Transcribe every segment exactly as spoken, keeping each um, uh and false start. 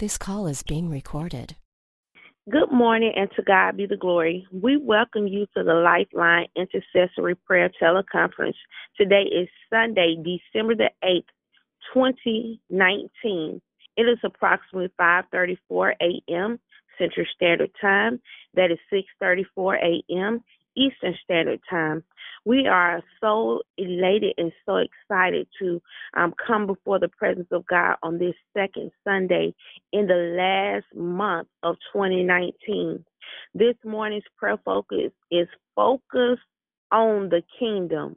This call is being recorded. Good morning, and to God be the glory. We welcome you to the Lifeline Intercessory Prayer Teleconference. Today is Sunday, December the eighth, twenty nineteen. It is approximately five thirty-four a.m. Central Standard Time. That is six thirty-four a.m. Eastern Standard Time. We are so elated and so excited to um, come before the presence of God on this second Sunday in the last month of twenty nineteen. This morning's prayer focus is focus on the kingdom.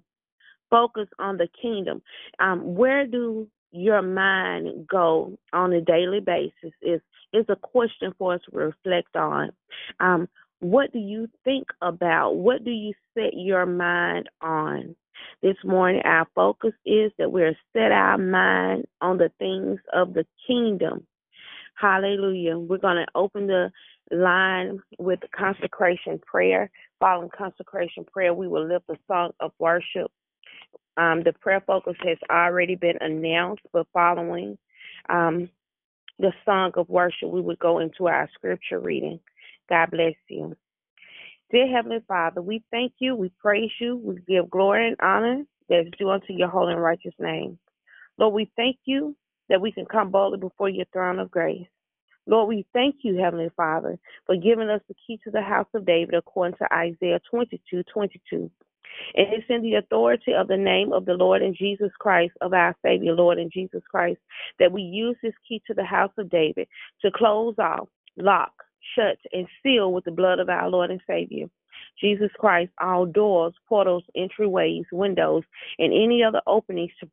Focus on the kingdom. Um, where do your mind go on a daily basis? Is is a question for us to reflect on. Um, What do you think about? What do you set your mind on? This morning, our focus is that we're set our mind on the things of the kingdom. Hallelujah. We're going to open the line with consecration prayer. Following consecration prayer, we will lift a song of worship. Um, the prayer focus has already been announced, but following um, the song of worship, we would go into our scripture reading. God bless you. Dear Heavenly Father, we thank you, we praise you, we give glory and honor that is due unto your holy and righteous name. Lord, we thank you that we can come boldly before your throne of grace. Lord, we thank you, Heavenly Father, for giving us the key to the house of David according to Isaiah twenty-two twenty-two. And it's in the authority of the name of the Lord and Jesus Christ, of our Savior, Lord and Jesus Christ, that we use this key to the house of David to close off, lock, shut and sealed with the blood of our Lord and Savior, Jesus Christ, all doors, portals, entryways, windows, and any other openings to,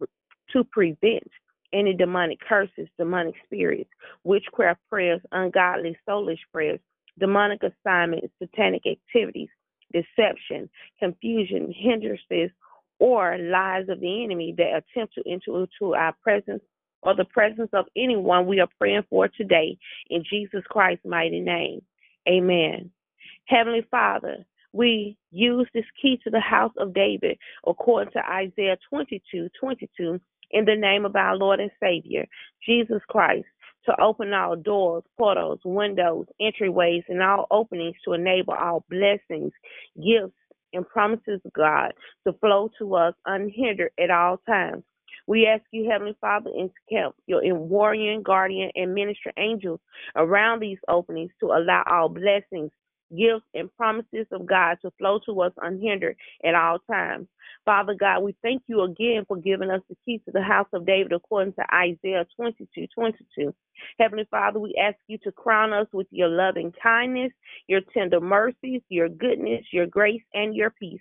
to prevent any demonic curses, demonic spirits, witchcraft prayers, ungodly, soulish prayers, demonic assignments, satanic activities, deception, confusion, hindrances, or lies of the enemy that attempt to enter into our presence or the presence of anyone we are praying for today, in Jesus Christ's mighty name. Amen. Heavenly Father, we use this key to the house of David, according to Isaiah twenty-two twenty-two, in the name of our Lord and Savior, Jesus Christ, to open all doors, portals, windows, entryways, and all openings to enable all blessings, gifts, and promises of God to flow to us unhindered at all times. We ask you, Heavenly Father, in camp, your warrior, guardian, and minister angels around these openings to allow all blessings, gifts, and promises of God to flow to us unhindered at all times. Father God, we thank you again for giving us the key to the house of David according to Isaiah twenty-two twenty-two. Heavenly Father, we ask you to crown us with your loving kindness, your tender mercies, your goodness, your grace, and your peace.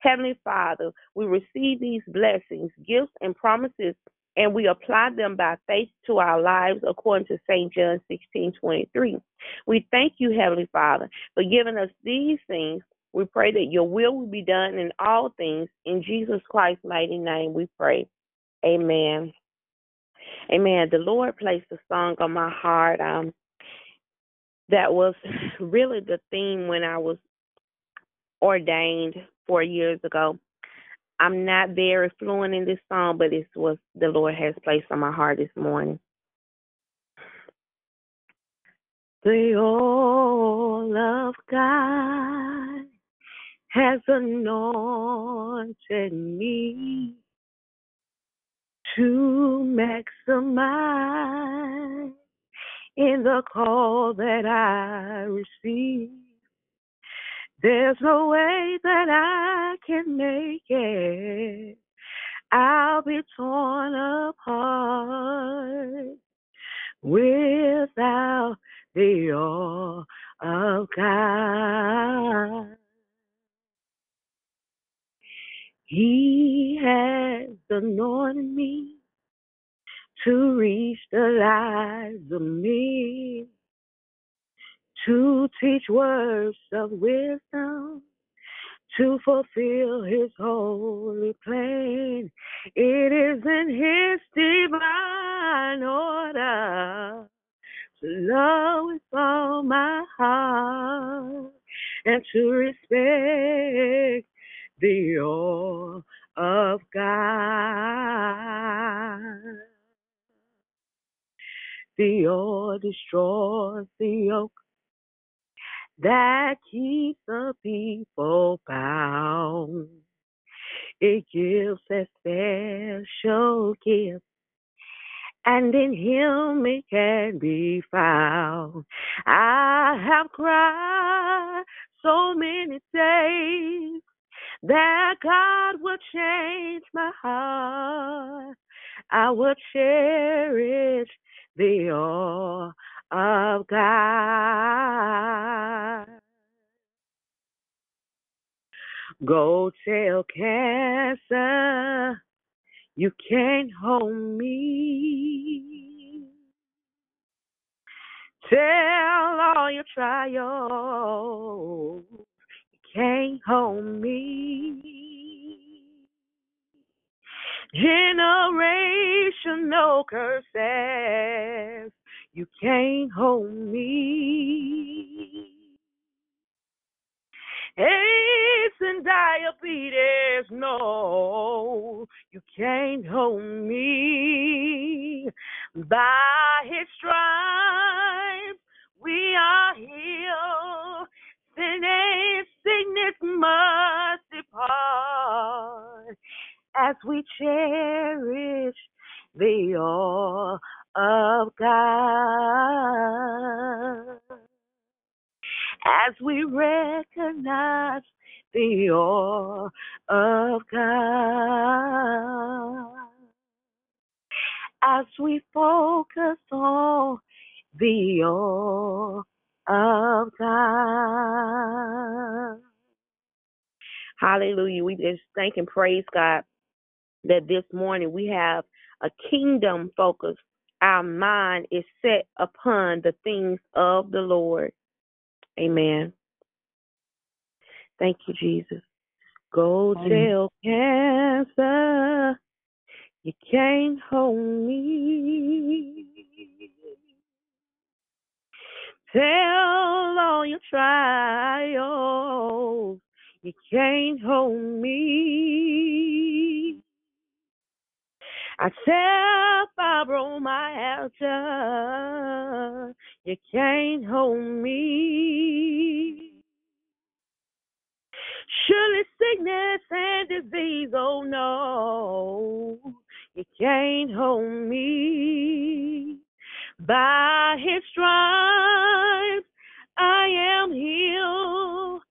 Heavenly Father, we receive these blessings, gifts, and promises, and we apply them by faith to our lives according to Saint John sixteen twenty-three. We thank you, Heavenly Father, for giving us these things. We pray that your will will be done in all things. In Jesus Christ's mighty name we pray. Amen. Amen. The Lord placed a song on my heart. Um, that was really the theme when I was ordained four years ago. I'm not very fluent in this song, but it's what the Lord has placed on my heart this morning. The oil of God has anointed me to maximize in the call that I receive. There's no way that I can make it. I'll be torn apart without the awe of God. He has anointed me to reach the lives of me, to teach words of wisdom, to fulfill his holy plan. It is in his divine order to love with all my heart and to respect the awe of God. the oar destroys the yoke, that keeps the people bound. It gives a special gift, and in him it can be found. I have cried so many days that God will change my heart. I will cherish the awe of God. Go tell cancer, you can't hold me. Tell all your trials, you can't hold me. Generational curses, you can't hold me. AIDS and diabetes, no, you can't hold me. By his stripes we are healed. Sin and sickness must depart as we cherish the awe of God, as we recognize the awe of God, as we focus on the awe of God. Hallelujah. We just thank and praise God that this morning we have a kingdom focus. Our mind is set upon the things of the Lord. Amen. Thank you, Jesus. Go tell cancer, you can't hold me. Tell all your trials, you can't hold me. I tell fibromyalgia, you can't hold me. Surely sickness and disease, oh no, you can't hold me. By his stripes I am healed.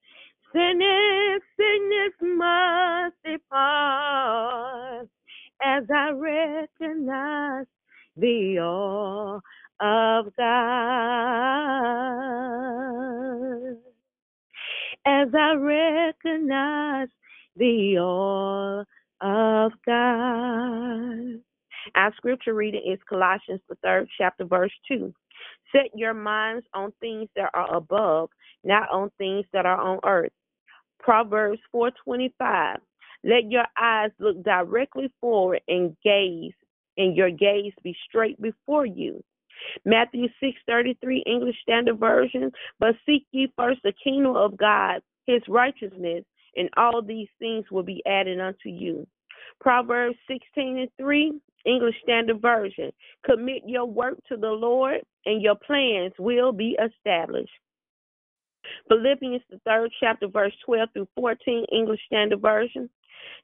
Sin and sickness must depart as I recognize the awe of God, as I recognize the awe of God. Our scripture reading is Colossians the third chapter, verse two. Set your minds on things that are above, not on things that are on earth. Proverbs four twenty-five. Let your eyes look directly forward and gaze, and your gaze be straight before you. Matthew six thirty-three, English Standard Version. But seek ye first the kingdom of God, his righteousness, and all these things will be added unto you. Proverbs sixteen and three, English Standard Version. Commit your work to the Lord, and your plans will be established. Philippians the third chapter, verse twelve through fourteen, English Standard Version.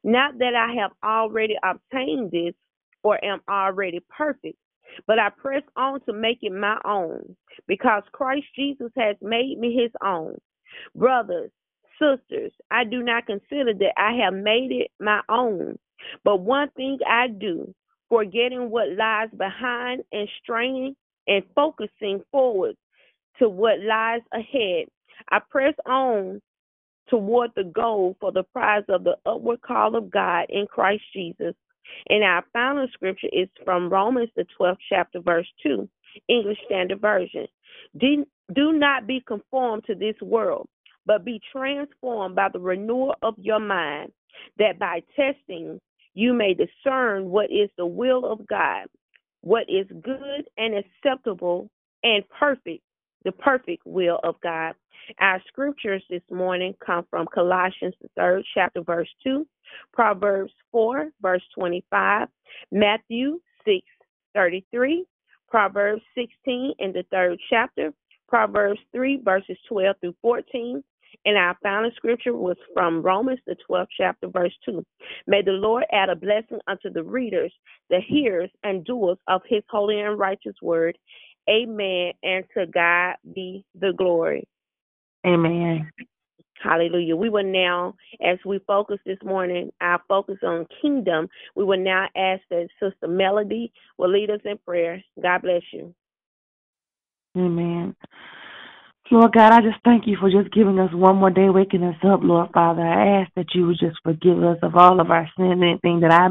Not that I have already obtained this or am already perfect, but I press on to make it my own, because Christ Jesus has made me his own. Brothers, sisters, I do not consider that I have made it my own, but one thing I do, forgetting what lies behind and straining and focusing forward to what lies ahead, I press on toward the goal for the prize of the upward call of God in Christ Jesus. And our final scripture is from Romans, the twelfth chapter, verse two, English Standard Version. Do, do not be conformed to this world, but be transformed by the renewal of your mind, that by testing you may discern what is the will of God, what is good and acceptable and perfect, the perfect will of God. Our scriptures this morning come from Colossians the third chapter, verse two, Proverbs four, verse twenty-five, Matthew six thirty-three, Proverbs sixteen and the third chapter, Proverbs three, verses twelve through fourteen, and our final scripture was from Romans, the twelfth chapter, verse two. May the Lord add a blessing unto the readers, the hearers, and doers of his holy and righteous word. Amen. And to God be the glory. Amen. Hallelujah. We will now, as we focus this morning, our focus on kingdom, we will now ask that Sister Melody will lead us in prayer. God bless you. Amen. Lord God, I just thank you for just giving us one more day, waking us up, Lord Father. I ask that you would just forgive us of all of our sin, anything that I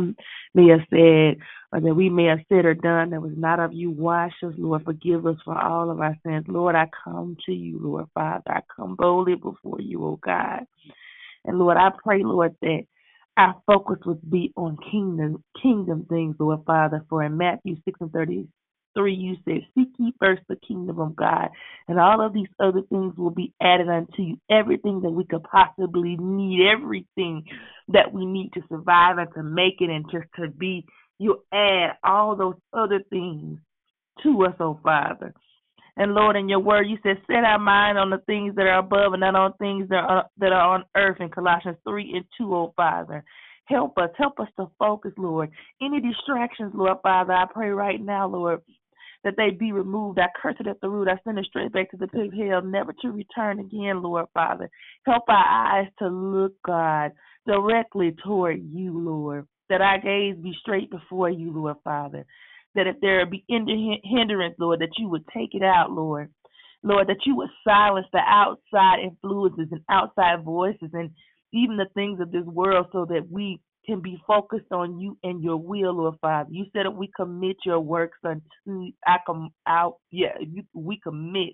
may have said or that we may have said or done that was not of you. Wash us, Lord. Forgive us for all of our sins. Lord, I come to you, Lord Father. I come boldly before you, oh God. And Lord, I pray, Lord, that our focus would be on kingdom, kingdom things, Lord Father. For in Matthew six and thirty-three, you said, seek ye first the kingdom of God, and all of these other things will be added unto you. Everything that we could possibly need, everything that we need to survive and to make it and just to be, you add all those other things to us, oh Father. And Lord, in your word, you said, set our mind on the things that are above and not on things that are, that are on earth, in Colossians three and two, oh Father. Help us, help us to focus, Lord. Any distractions, Lord Father, I pray right now, Lord, that they be removed. I curse it at the root. I send it straight back to the pit of hell, never to return again, Lord Father. Help our eyes to look, God, directly toward you, Lord, that our gaze be straight before you, Lord Father, that if there be hindrance, Lord, that you would take it out, Lord. Lord, that you would silence the outside influences and outside voices and even the things of this world so that we can be focused on you and your will, Lord Father. You said that we commit your works unto I come out. Yeah, you, we commit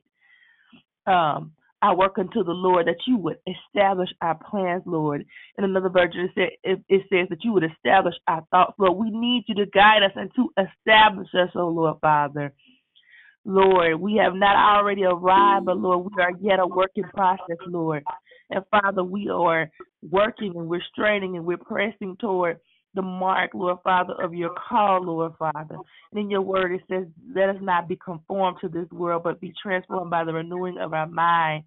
um, our work unto the Lord, that you would establish our plans, Lord. And another version, it, said, it, it says that you would establish our thoughts, Lord. We need you to guide us and to establish us, oh Lord Father. Lord, we have not already arrived, but Lord, we are yet a working process, Lord. And Father, we are working and we're straining and we're pressing toward the mark, Lord Father, of your call, Lord Father. And in your word, it says, let us not be conformed to this world, but be transformed by the renewing of our mind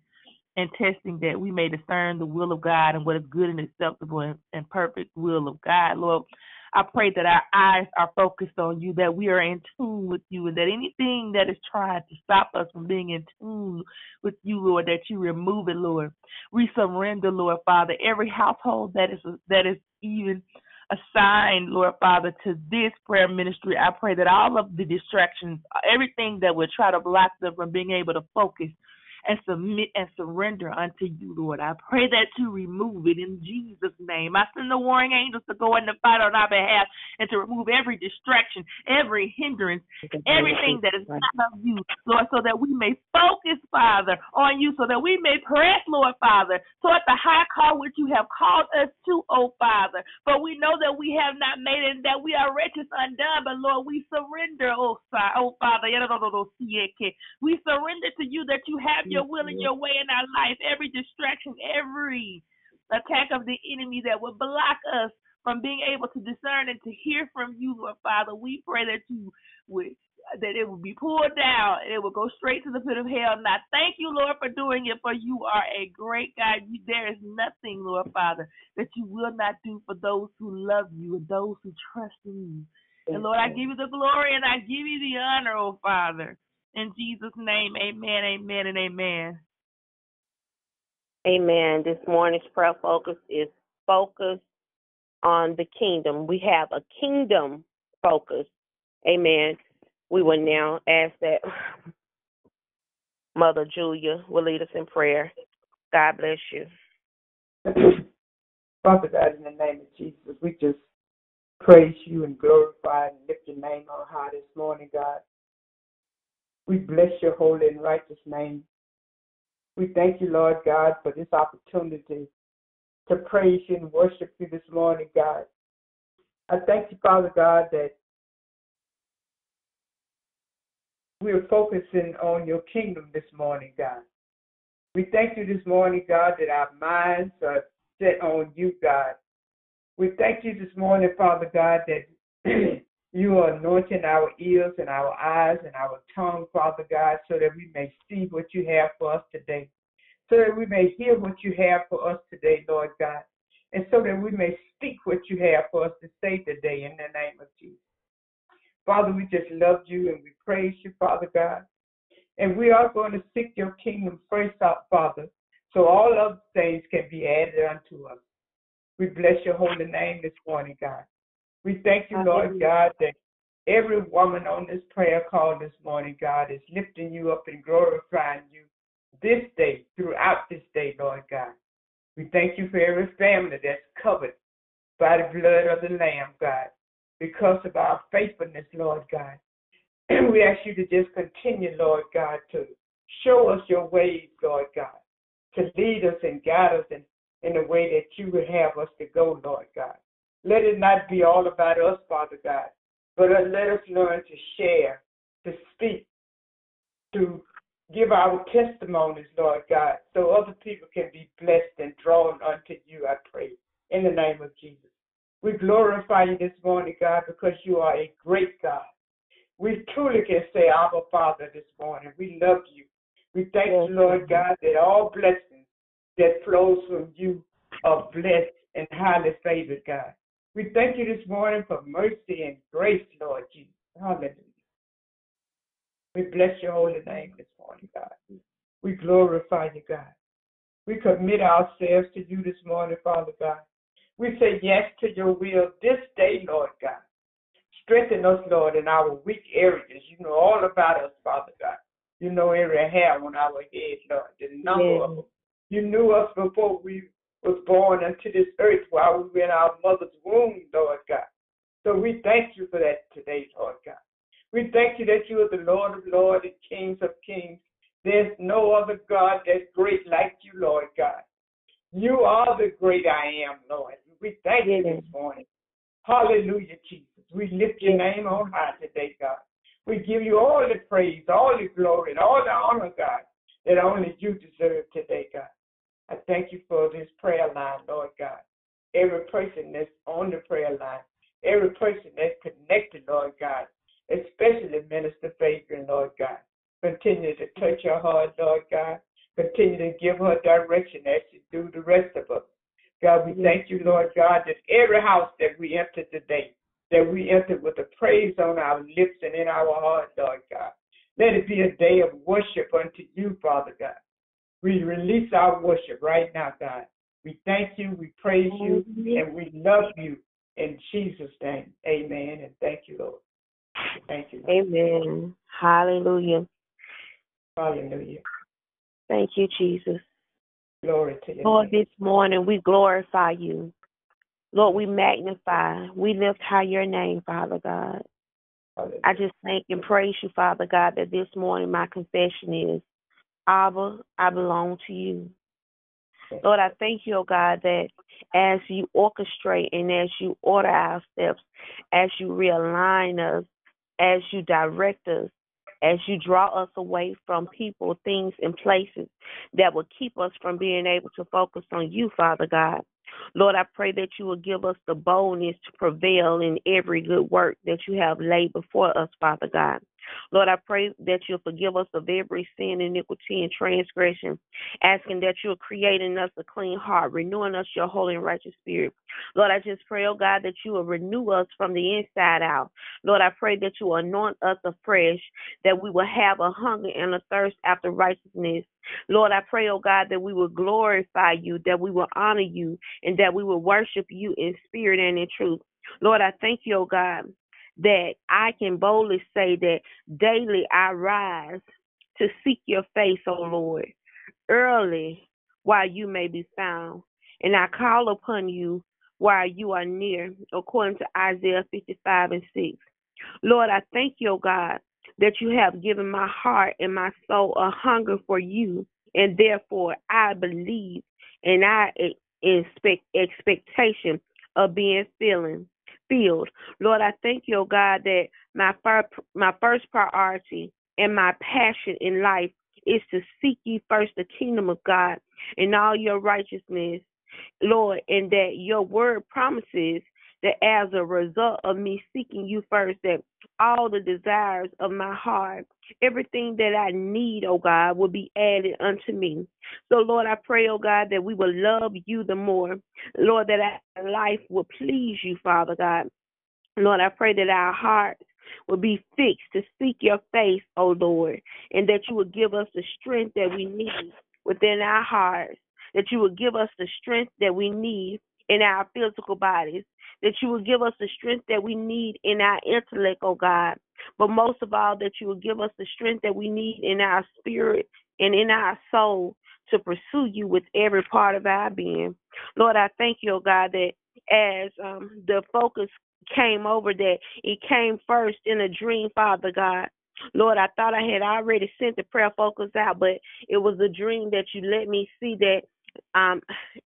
and testing that we may discern the will of God and what is good and acceptable and perfect will of God, Lord. I pray that our eyes are focused on you, that we are in tune with you, and that anything that is trying to stop us from being in tune with you, Lord, that you remove it, Lord. We surrender, Lord Father, every household that is that is even assigned, Lord Father, to this prayer ministry. I pray that all of the distractions, everything that would try to block them from being able to focus and submit and surrender unto you, Lord. I pray that you remove it in Jesus' name. I send the warring angels to go in the fight on our behalf and to remove every distraction, every hindrance, everything that is not of you, Lord, so that we may focus, Father, on you, so that we may press, Lord, Father, toward the high call which you have called us to, oh Father. For we know that we have not made it and that we are wretched undone, but Lord, we surrender, oh Father. We surrender to you that you have your will and your way in our life, every distraction, every attack of the enemy that would block us from being able to discern and to hear from you, Lord Father. We pray that you would, that it would be pulled down and it would go straight to the pit of hell. And I thank you, Lord, for doing it, for you are a great God. You, there is nothing, Lord Father, that you will not do for those who love you and those who trust in you. And Lord, I give you the glory and I give you the honor, oh Father. In Jesus' name, amen, amen, and amen. Amen. This morning's prayer focus is focused on the kingdom. We have a kingdom focus. Amen. We will now ask that Mother Julia will lead us in prayer. God bless you. Father God, in the name of Jesus, we just praise you and glorify and lift your name on high this morning, God. We bless your holy and righteous name. We thank you, Lord God, for this opportunity to praise you and worship you this morning, God. I thank you, Father God, that we are focusing on your kingdom this morning, God. We thank you this morning, God, that our minds are set on you, God. We thank you this morning, Father God, that You are anointing our ears and our eyes and our tongue, Father God, so that we may see what you have for us today, so that we may hear what you have for us today, Lord God, and so that we may speak what you have for us to say today in the name of Jesus. Father, we just love you and we praise you, Father God, and we are going to seek your kingdom first out, Father, so all other things can be added unto us. We bless your holy name this morning, God. We thank you, Lord God, that every woman on this prayer call this morning, God, is lifting you up and glorifying you this day, throughout this day, Lord God. We thank you for every family that's covered by the blood of the Lamb, God, because of our faithfulness, Lord God. And we ask you to just continue, Lord God, to show us your ways, Lord God, to lead us and guide us in, in the way that you would have us to go, Lord God. Let it not be all about us, Father God, but let us learn to share, to speak, to give our testimonies, Lord God, so other people can be blessed and drawn unto you, I pray, in the name of Jesus. We glorify you this morning, God, because you are a great God. We truly can say, Abba, Father, this morning. We love you. We thank yes. you, Lord God, that all blessings that flows from you are blessed and highly favored, God. We thank you this morning for mercy and grace, Lord Jesus. Hallelujah. We bless your holy name this morning, God. We glorify you, God. We commit ourselves to you this morning, Father God. We say yes to your will this day, Lord God. Strengthen us, Lord, in our weak areas. You know all about us, Father God. You know every hair on our head, Lord, the number yes. of them. You knew us before we was born unto this earth while we were in our mother's womb, Lord God. So we thank you for that today, Lord God. We thank you that you are the Lord of lords and kings of kings. There's no other God that's great like you, Lord God. You are the great I am, Lord. We thank you this morning. Hallelujah, Jesus. We lift your name on high today, God. We give you all the praise, all the glory, and all the honor, God, that only you deserve today, God. I thank you for this prayer line, Lord God. Every person that's on the prayer line, every person that's connected, Lord God, especially Minister Fabian, Lord God. Continue to touch her heart, Lord God. Continue to give her direction as you do the rest of us. God, we thank you, Lord God, that every house that we enter today, that we enter with a praise on our lips and in our heart, Lord God. Let it be a day of worship unto you, Father God. We release our worship right now, God. We thank you, we praise you, and we love you. In Jesus' name, amen, and thank you, Lord. Thank you, Lord. Amen. Hallelujah. Hallelujah. Thank you, Jesus. Glory to you, Lord, name. This morning we glorify you. Lord, we magnify. We lift high your name, Father God. Hallelujah. I just thank and praise you, Father God, that this morning my confession is, Abba, I belong to you. Lord, I thank you, oh God, that as you orchestrate and as you order our steps, as you realign us, as you direct us, as you draw us away from people, things, and places that will keep us from being able to focus on you, Father God. Lord, I pray that you will give us the boldness to prevail in every good work that you have laid before us, Father God. Lord, I pray that you'll forgive us of every sin, iniquity, and transgression, asking that you'll create in us a clean heart, renewing us your holy and righteous spirit. Lord, I just pray, oh God, that you will renew us from the inside out. Lord, I pray that you will anoint us afresh, that we will have a hunger and a thirst after righteousness. Lord, I pray, oh God, that we will glorify you, that we will honor you, and that we will worship you in spirit and in truth. Lord, I thank you, oh God, that I can boldly say that daily I rise to seek your face, O Lord, early while you may be found. And I call upon you while you are near, according to Isaiah fifty-five and six. Lord, I thank you, O God, that you have given my heart and my soul a hunger for you. And therefore, I believe and I expect expectation of being filled. Field. Lord, I thank you, oh God, that my, fir- my first priority and my passion in life is to seek ye first the kingdom of God and all your righteousness, Lord, and that your word promises that as a result of me seeking you first, that all the desires of my heart, everything that I need, oh God, will be added unto me. So, Lord, I pray, oh God, that we will love you the more. Lord, that our life will please you, Father God. Lord, I pray that our hearts will be fixed to seek your face, oh Lord, and that you will give us the strength that we need within our hearts, that you will give us the strength that we need in our physical bodies, that you will give us the strength that we need in our intellect, oh God, but most of all, that you will give us the strength that we need in our spirit and in our soul to pursue you with every part of our being. Lord, I thank you, oh God, that as um, the focus came over, that it came first in a dream, Father God. Lord, I thought I had already sent the prayer focus out, but it was a dream that you let me see that um,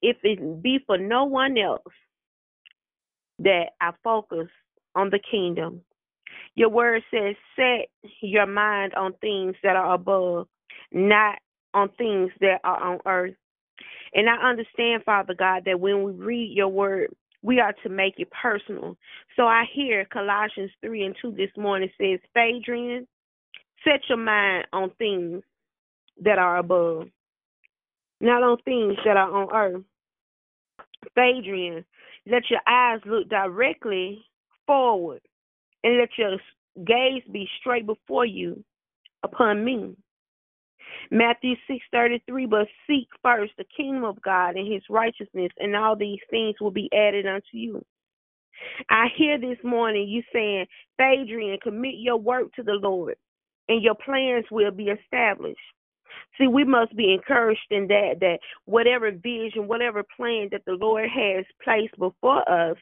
if it be for no one else, that I focus on the kingdom. Your word says, set your mind on things that are above, not on things that are on earth. And I understand, Father God, that when we read your word, we are to make it personal. So I hear Colossians three and two this morning says, Phaedrian, set your mind on things that are above, not on things that are on earth. Phaedrian, let your eyes look directly forward and let your gaze be straight before you upon me. Matthew six thirty-three, but seek first the kingdom of God and his righteousness, and all these things will be added unto you. I hear this morning you saying, Phaedrian, commit your work to the Lord, and your plans will be established. See, we must be encouraged in that, that whatever vision, whatever plan that the Lord has placed before us,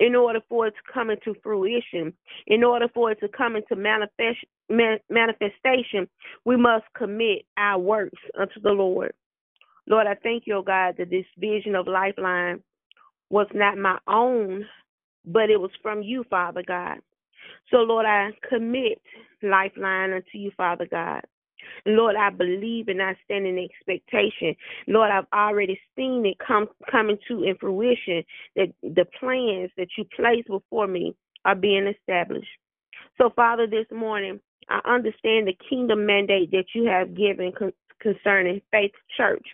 in order for it to come into fruition, in order for it to come into manifest, man, manifestation, we must commit our works unto the Lord. Lord, I thank you, oh God, that this vision of Lifeline was not my own, but it was from you, Father God. So, Lord, I commit Lifeline unto you, Father God. Lord, I believe and I stand in expectation. Lord, I've already seen it come coming to in fruition, that the plans that you place before me are being established. So, Father, this morning, I understand the kingdom mandate that you have given con- concerning Faith Church.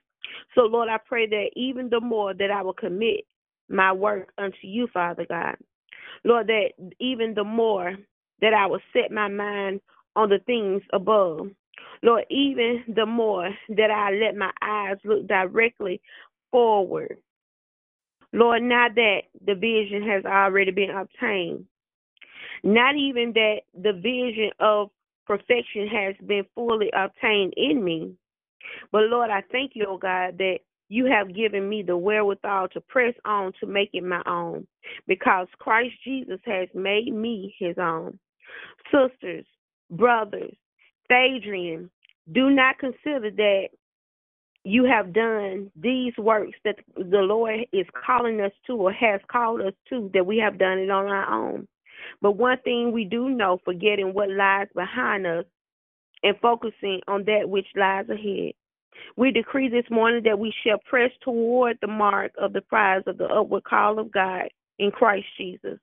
So, Lord, I pray that even the more that I will commit my work unto you, Father God. Lord, that even the more that I will set my mind on the things above. Lord, even the more that I let my eyes look directly forward. Lord, not that the vision has already been obtained. Not even that the vision of perfection has been fully obtained in me. But Lord, I thank you, oh God, that you have given me the wherewithal to press on to make it my own, because Christ Jesus has made me his own. Sisters, brothers, Adrian, do not consider that you have done these works that the Lord is calling us to or has called us to, that we have done it on our own. But one thing we do know, forgetting what lies behind us and focusing on that which lies ahead. We decree this morning that we shall press toward the mark of the prize of the upward call of God in Christ Jesus.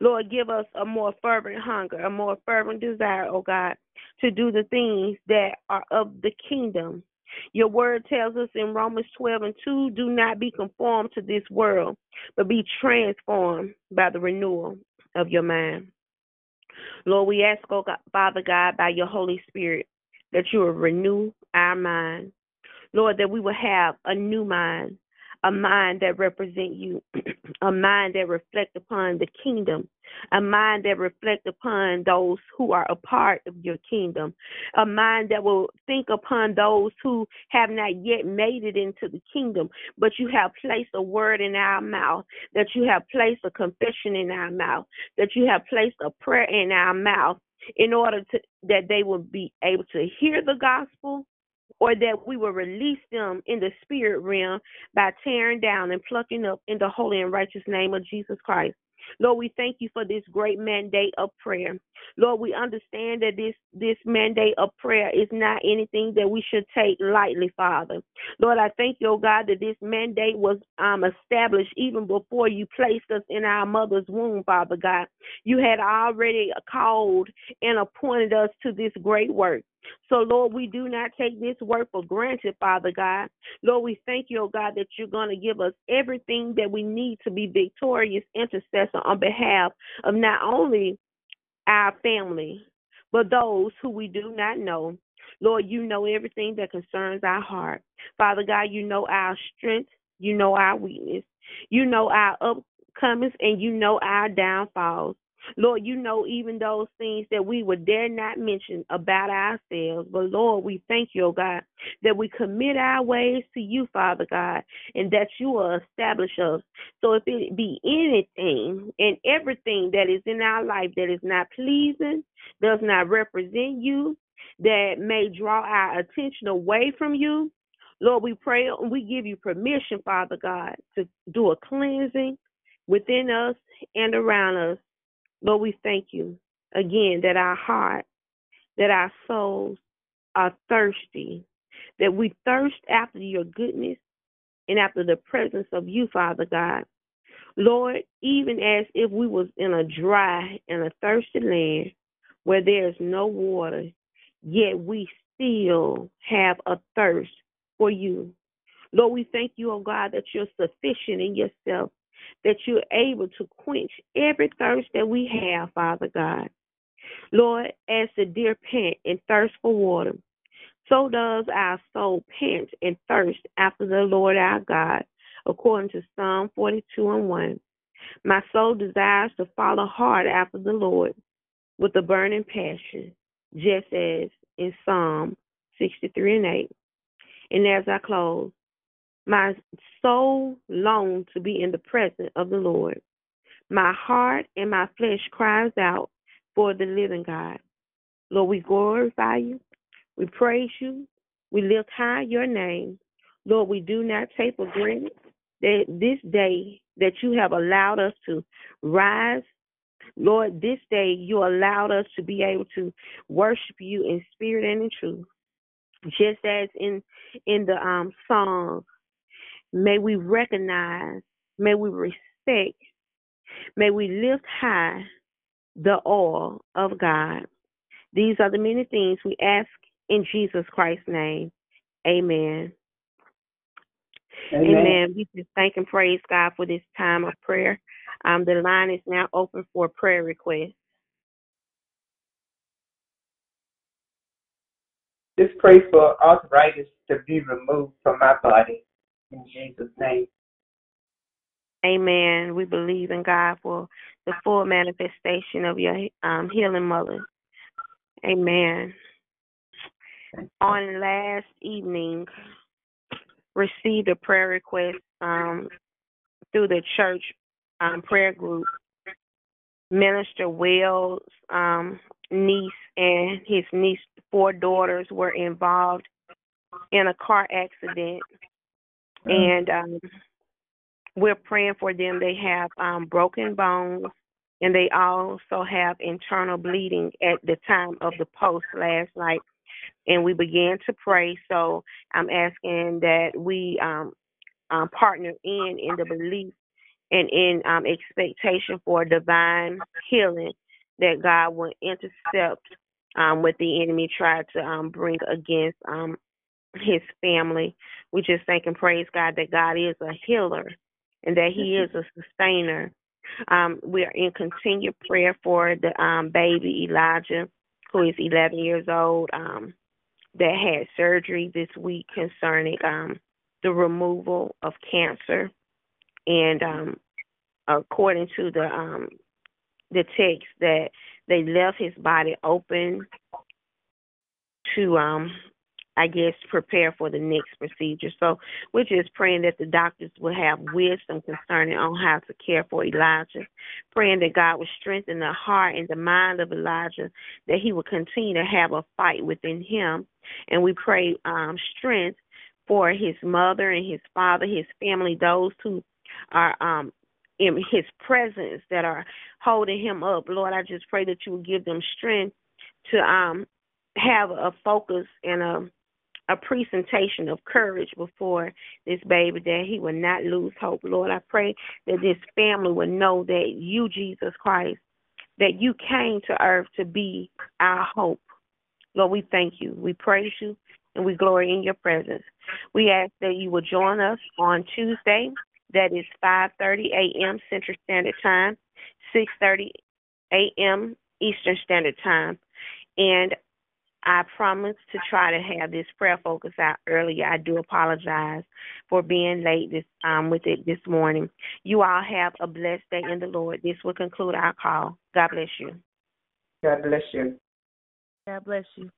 Lord, give us a more fervent hunger, a more fervent desire, oh God, to do the things that are of the kingdom. Your word tells us in Romans twelve and two, do not be conformed to this world, but be transformed by the renewal of your mind. Lord, we ask, oh God, Father God, by your Holy Spirit, that you will renew our mind. Lord, that we will have a new mind, a mind that represent you, a mind that reflect upon the kingdom, a mind that reflect upon those who are a part of your kingdom, a mind that will think upon those who have not yet made it into the kingdom, but you have placed a word in our mouth, that you have placed a confession in our mouth, that you have placed a prayer in our mouth, in order to, that they will be able to hear the gospel, or that we will release them in the spirit realm by tearing down and plucking up in the holy and righteous name of Jesus Christ. Lord, we thank you for this great mandate of prayer. Lord, we understand that this, this mandate of prayer is not anything that we should take lightly, Father. Lord, I thank you, oh God, that this mandate was um, established even before you placed us in our mother's womb, Father God. You had already called and appointed us to this great work. So, Lord, we do not take this work for granted, Father God. Lord, we thank you, oh God, that you're going to give us everything that we need to be victorious intercessor on behalf of not only our family, but those who we do not know. Lord, you know everything that concerns our heart. Father God, you know our strength, you know our weakness, you know our upcomings, and you know our downfalls. Lord, you know even those things that we would dare not mention about ourselves. But, Lord, we thank you, oh God, that we commit our ways to you, Father God, and that you will establish us. So if it be anything and everything that is in our life that is not pleasing, does not represent you, that may draw our attention away from you, Lord, we pray and we give you permission, Father God, to do a cleansing within us and around us. Lord, we thank you again that our heart, that our souls are thirsty, that we thirst after your goodness and after the presence of you, Father God. Lord, even as if we was in a dry and a thirsty land where there is no water, yet we still have a thirst for you. Lord, we thank you, oh God, that you're sufficient in yourself, that you're able to quench every thirst that we have, Father God. Lord, as the deer pant and thirst for water, so does our soul pant and thirst after the Lord our God, according to Psalm forty-two and one. My soul desires to follow hard after the Lord with a burning passion, just as in Psalm sixty-three and eight. And as I close, my soul longs to be in the presence of the Lord. My heart and my flesh cries out for the living God. Lord, we glorify you. We praise you. We lift high your name. Lord, we do not take for granted that this day that you have allowed us to rise. Lord, this day you allowed us to be able to worship you in spirit and in truth. Just as in, in the um, Psalms, may we recognize, may we respect, may we lift high the awe of God. These are the many things we ask in Jesus Christ's name. Amen. Amen. Amen. We just thank and praise God for this time of prayer. Um, the line is now open for prayer requests. Just pray for arthritis to be removed from my body. In Jesus' name. Amen. We believe in God for the full manifestation of your um, healing, Mother. Amen. On last evening, received a prayer request um, through the church um, prayer group. Minister Wells' um, niece and his niece's four daughters were involved in a car accident. And um, we're praying for them. They have um, broken bones, and they also have internal bleeding at the time of the post last night. And we began to pray. So I'm asking that we um, um, partner in in the belief and in um, expectation for divine healing that God will intercept um, what the enemy tried to um, bring against um his family. We just thank and praise God that God is a healer and that he is a sustainer. Um, we are in continued prayer for the um, baby Elijah, who is eleven years old, um, that had surgery this week concerning um, the removal of cancer. And um, according to the um, the text, that they left his body open to um. I guess, prepare for the next procedure. So we're just praying that the doctors will have wisdom concerning on how to care for Elijah, praying that God will strengthen the heart and the mind of Elijah, that he will continue to have a fight within him. And we pray um, strength for his mother and his father, his family, those who are um, in his presence that are holding him up. Lord, I just pray that you will give them strength to um, have a focus and a, a presentation of courage before this baby, that he will not lose hope. Lord, I pray that this family will know that you, Jesus Christ, that you came to earth to be our hope. Lord, we thank you. We praise you, and we glory in your presence. We ask that you will join us on Tuesday. That is five thirty a.m. Central Standard Time, six thirty a.m. Eastern Standard Time. And I promise to try to have this prayer focus out earlier. I do apologize for being late this um, with it this morning. You all have a blessed day in the Lord. This will conclude our call. God bless you. God bless you. God bless you.